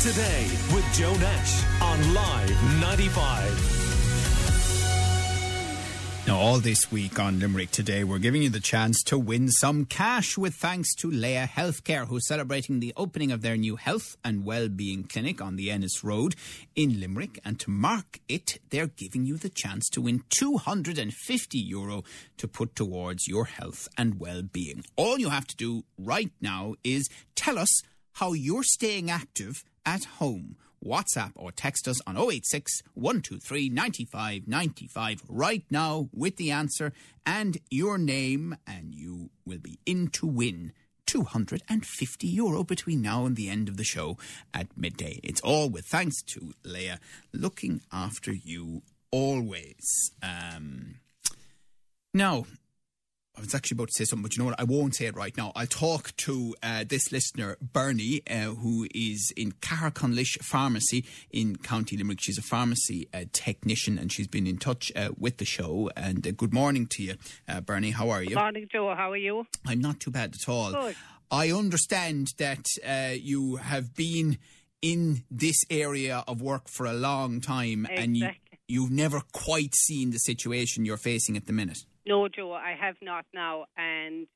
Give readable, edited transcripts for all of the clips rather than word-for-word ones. Today with Joe Nash on Live 95. Now, all this week on Limerick Today, we're giving you the chance to win some cash with thanks to Leia Healthcare, who's celebrating the opening of their new health and well-being clinic on the Ennis Road in Limerick. And to mark it, they're giving you the chance to win €250 to put towards your health and well-being. All you have to do right now is tell us how you're staying active at home. WhatsApp or text us on 086 123 95 95 right now with the answer and your name, and you will be in to win €250 between now and the end of the show at midday. It's all with thanks to Leia, looking after you always. Now, I was actually about to say something, but you know what? I won't say it right now. I'll talk to this listener, Bernie, who is in Caherconlish Pharmacy in County Limerick. She's a pharmacy technician, and she's been in touch with the show. And good morning to you, Bernie. How are you? Good morning, Joe. How are you? I'm not too bad at all. Good. I understand that you have been in this area of work for a long time, exactly. And you've never quite seen the situation you're facing at the minute. No, Joe, I have not now. And,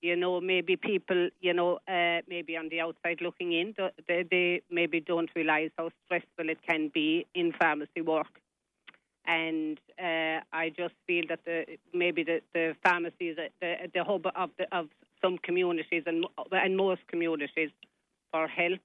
maybe people, maybe on the outside looking in, they maybe don't realise how stressful it can be in pharmacy work. And I just feel that the pharmacy is the hub of some communities and most communities for help.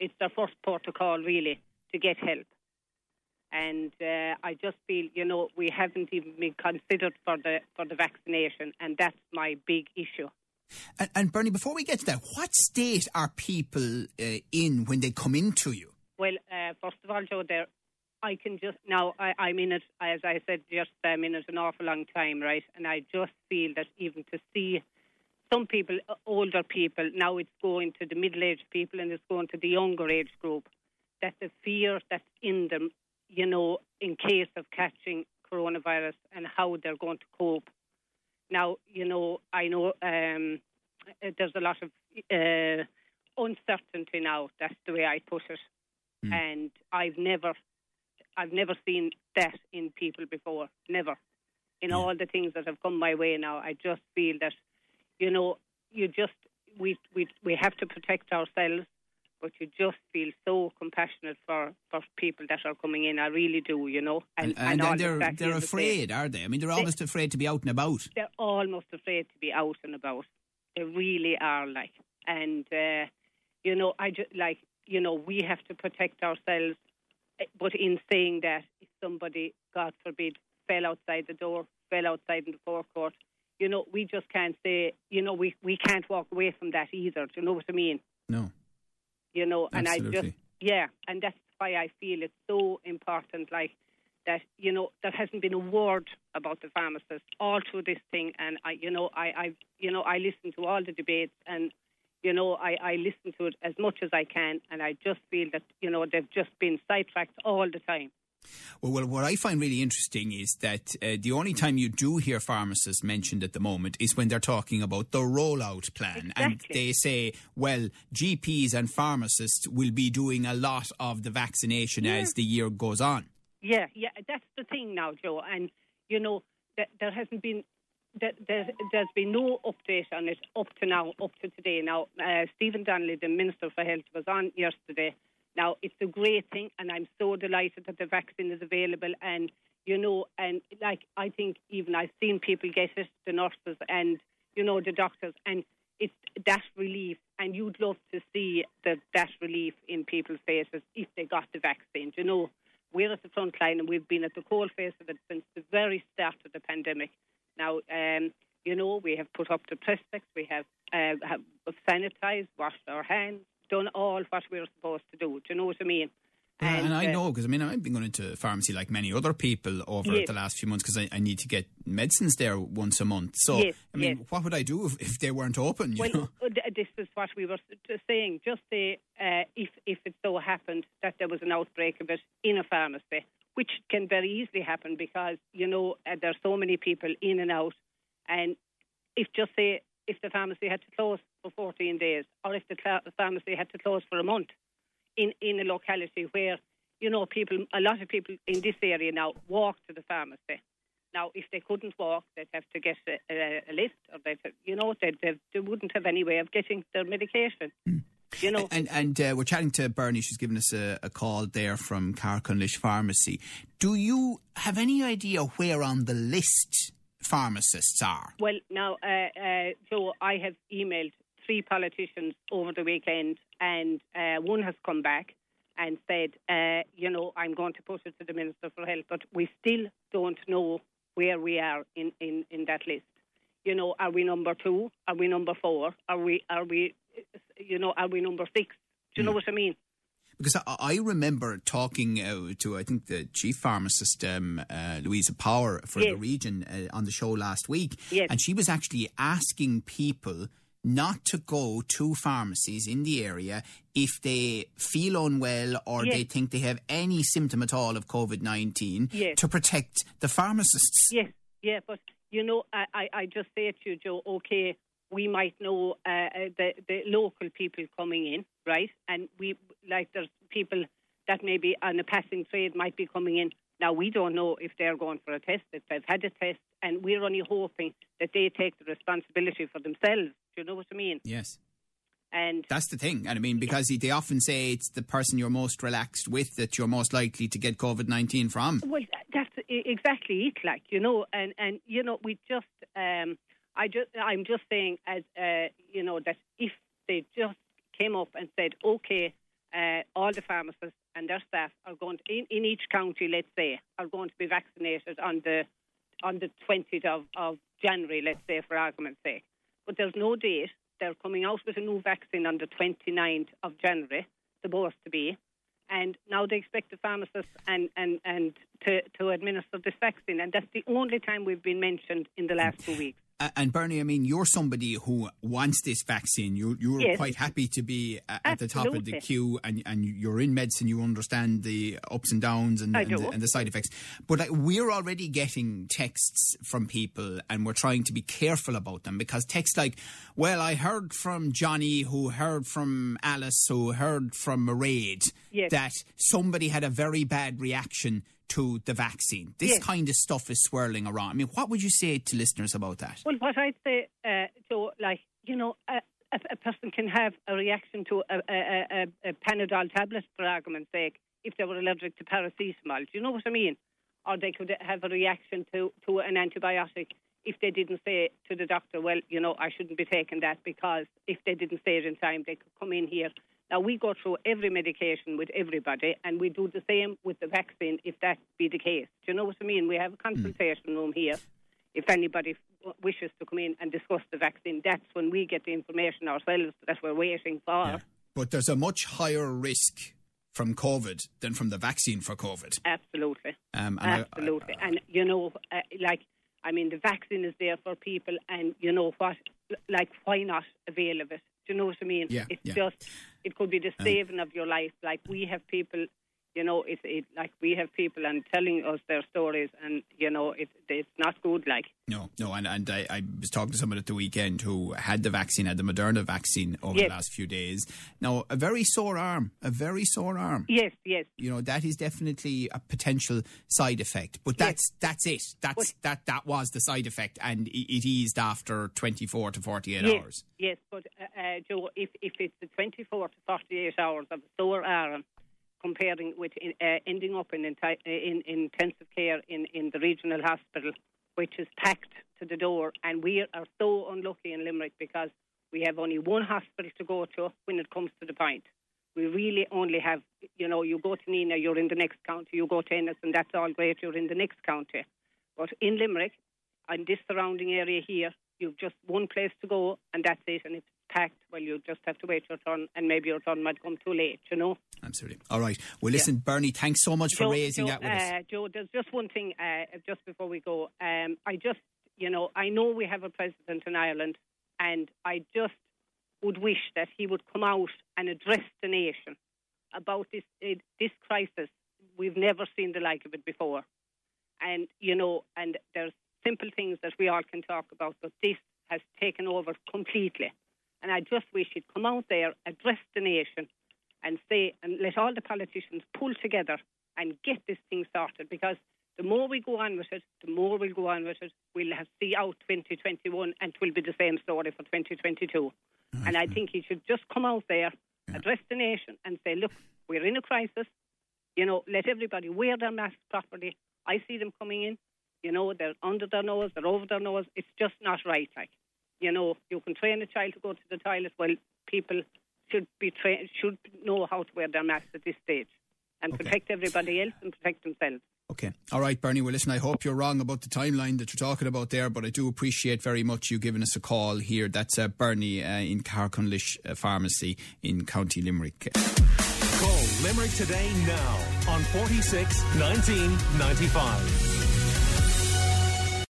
It's their first port of call, really, to get help. And I just feel, we haven't even been considered for the vaccination, and that's my big issue. And Bernie, before we get to that, what state are people in when they come into you? Well, first of all, Joe, I'm in it, as I said, I'm in it an awful long time, right? And I just feel that even to see some people, older people, now it's going to the middle-aged people and it's going to the younger age group, that the fear that's in them, in case of catching coronavirus and how they're going to cope. Now, I know there's a lot of uncertainty now. That's the way I put it. Mm. And I've never seen that in people before. Never. All the things that have come my way now, I just feel that, we have to protect ourselves. But you just feel so compassionate for people that are coming in. I really do, And they're afraid, are they? I mean, they're almost afraid to be out and about. They're almost afraid to be out and about. They really are, like. And, we have to protect ourselves. But in saying that, if somebody, God forbid, fell outside in the forecourt, we just can't say, we can't walk away from that either. Do you know what I mean? No. Absolutely. And that's why I feel it's so important, like, that, there hasn't been a word about the pharmacist all through this thing, and I listen to all the debates, and, I listen to it as much as I can, and I just feel that, they've just been sidetracked all the time. Well, what I find really interesting is that the only time you do hear pharmacists mentioned at the moment is when they're talking about the rollout plan. Exactly. And they say, well, GPs and pharmacists will be doing a lot of the vaccination as the year goes on. Yeah, that's the thing now, Joe. And, there hasn't been, there's been no update on it up to today. Now, Stephen Donnelly, the Minister for Health, was on yesterday. Now, it's a great thing, and I'm so delighted that the vaccine is available. And, I think even I've seen people get it, the nurses and, the doctors, and it's that relief. And you'd love to see that relief in people's faces if they got the vaccine. We're at the front line, and we've been at the cold face of it since the very start of the pandemic. Now, we have put up the press checks, we have sanitised, washed our hands, done all what we were supposed to do. Do you know what I mean? And I know, because, I've been going into pharmacy like many other people over the last few months, because I need to get medicines there once a month. So, what would I do if they weren't open? This is what we were saying. Just say, if it so happened that there was an outbreak of it in a pharmacy, which can very easily happen because, there's so many people in and out. And if the pharmacy had to close for 14 days, or if the pharmacy had to close for a month, in a locality where, you know, people, a lot of people in this area now walk to the pharmacy. Now, if they couldn't walk, they'd have to get a lift, or they wouldn't have any way of getting their medication. Mm. You know, and we're chatting to Bernie. She's given us a call there from Caherconlish Pharmacy. Do you have any idea where on the list pharmacists are? Well, now, Joe, I have emailed 3 politicians over the weekend, and one has come back and said, I'm going to put it to the Minister for Health, but we still don't know where we are in that list. You know, are we number 2? Are we number 4? Are we number 6? Do you know what I mean? Because I remember talking to, I think, the chief pharmacist, Louisa Power, for the region on the show last week. Yes. And she was actually asking people not to go to pharmacies in the area if they feel unwell or they think they have any symptom at all of COVID-19 to protect the pharmacists. Yes, yeah, but, you know, I just say to you, Joe, okay, we might know the local people coming in, right? And we, like, there's people that maybe on a passing trade might be coming in. Now, we don't know if they're going for a test, if they've had a test, and we're only hoping that they take the responsibility for themselves. Do you know what I mean? Yes. And that's the thing. And I mean, because they often say it's the person you're most relaxed with that you're most likely to get COVID-19 from. Well, that's exactly it, like, you know, and you know, we just... I'm just saying, as that if they just came up and said, okay, all the pharmacists and their staff are going to, in each county, let's say, are going to be vaccinated on the 20th of January, let's say, for argument's sake. But there's no date. They're coming out with a new vaccine on the 29th of January, supposed to be. And now they expect the pharmacists and to administer this vaccine. And that's the only time we've been mentioned in the last 2 weeks. And Bernie, I mean, you're somebody who wants this vaccine. You're quite happy to be at the top of the queue, and you're in medicine. You understand the ups and downs and the side effects. But we're already getting texts from people, and we're trying to be careful about them, because texts like, well, I heard from Johnny, who heard from Alice, who heard from Mairead, that somebody had a very bad reaction to the vaccine. This kind of stuff is swirling around. I mean, what would you say to listeners about that? Well, what I'd say, Joe, a person can have a reaction to a Panadol tablet, for argument's sake, if they were allergic to paracetamol. Do you know what I mean? Or they could have a reaction to an antibiotic if they didn't say to the doctor, well, you know, I shouldn't be taking that, because if they didn't say it in time, they could come in here. Now, we go through every medication with everybody, and we do the same with the vaccine if that be the case. Do you know what I mean? We have a consultation room here. If anybody wishes to come in and discuss the vaccine, that's when we get the information ourselves that we're waiting for. Yeah. But there's a much higher risk from COVID than from the vaccine for COVID. Absolutely. Absolutely. The vaccine is there for people, and you know what? Like, why not avail of it? Do you know what I mean? Yeah, it could be the saving of your life. Like, we have people, you know, we have people and telling us their stories, and, you know, it's not good, like. No, and I was talking to someone at the weekend who had the Moderna vaccine over the last few days. Now, a very sore arm. Yes. You know, that is definitely a potential side effect, but that's it. That was the side effect, and it eased after 24 to 48 hours. Yes, but, Joe, if it's the 24 to 48 hours of a sore arm, comparing with ending up in intensive care in the regional hospital, which is packed to the door. And we are so unlucky in Limerick, because we have only one hospital to go to when it comes to the point. We really only have, you know, you go to Nenagh, you're in the next county, you go to Ennis, and that's all great, you're in the next county. But in Limerick, and this surrounding area here, you've just one place to go, and that's it. And if it's packed, well, you just have to wait your turn, and maybe your turn might come too late, you know. Absolutely. All right. Well, listen, Bernie, thanks so much for raising that with us. Joe, there's just one thing just before we go. I know we have a president in Ireland, and I just would wish that he would come out and address the nation about this crisis. We've never seen the like of it before. And, you know, and there's simple things that we all can talk about, but this has taken over completely. And I just wish he'd come out there, address the nation, and say, and let all the politicians pull together and get this thing sorted, because the more we go on with it, the more we'll go on with it. We'll have see out 2021 and it will be the same story for 2022. Right. And I think he should just come out there, address the nation and say, look, we're in a crisis. You know, let everybody wear their masks properly. I see them coming in. You know, they're under their nose, they're over their nose. It's just not right, like. You know, you can train a child to go to the toilet. Well, people should be should know how to wear their masks at this stage and protect everybody else and protect themselves. Okay. All right, Bernie. Well, listen, I hope you're wrong about the timeline that you're talking about there, but I do appreciate very much you giving us a call here. That's Bernie in Caherconlish Pharmacy in County Limerick. Call Limerick today now on 46 19 95.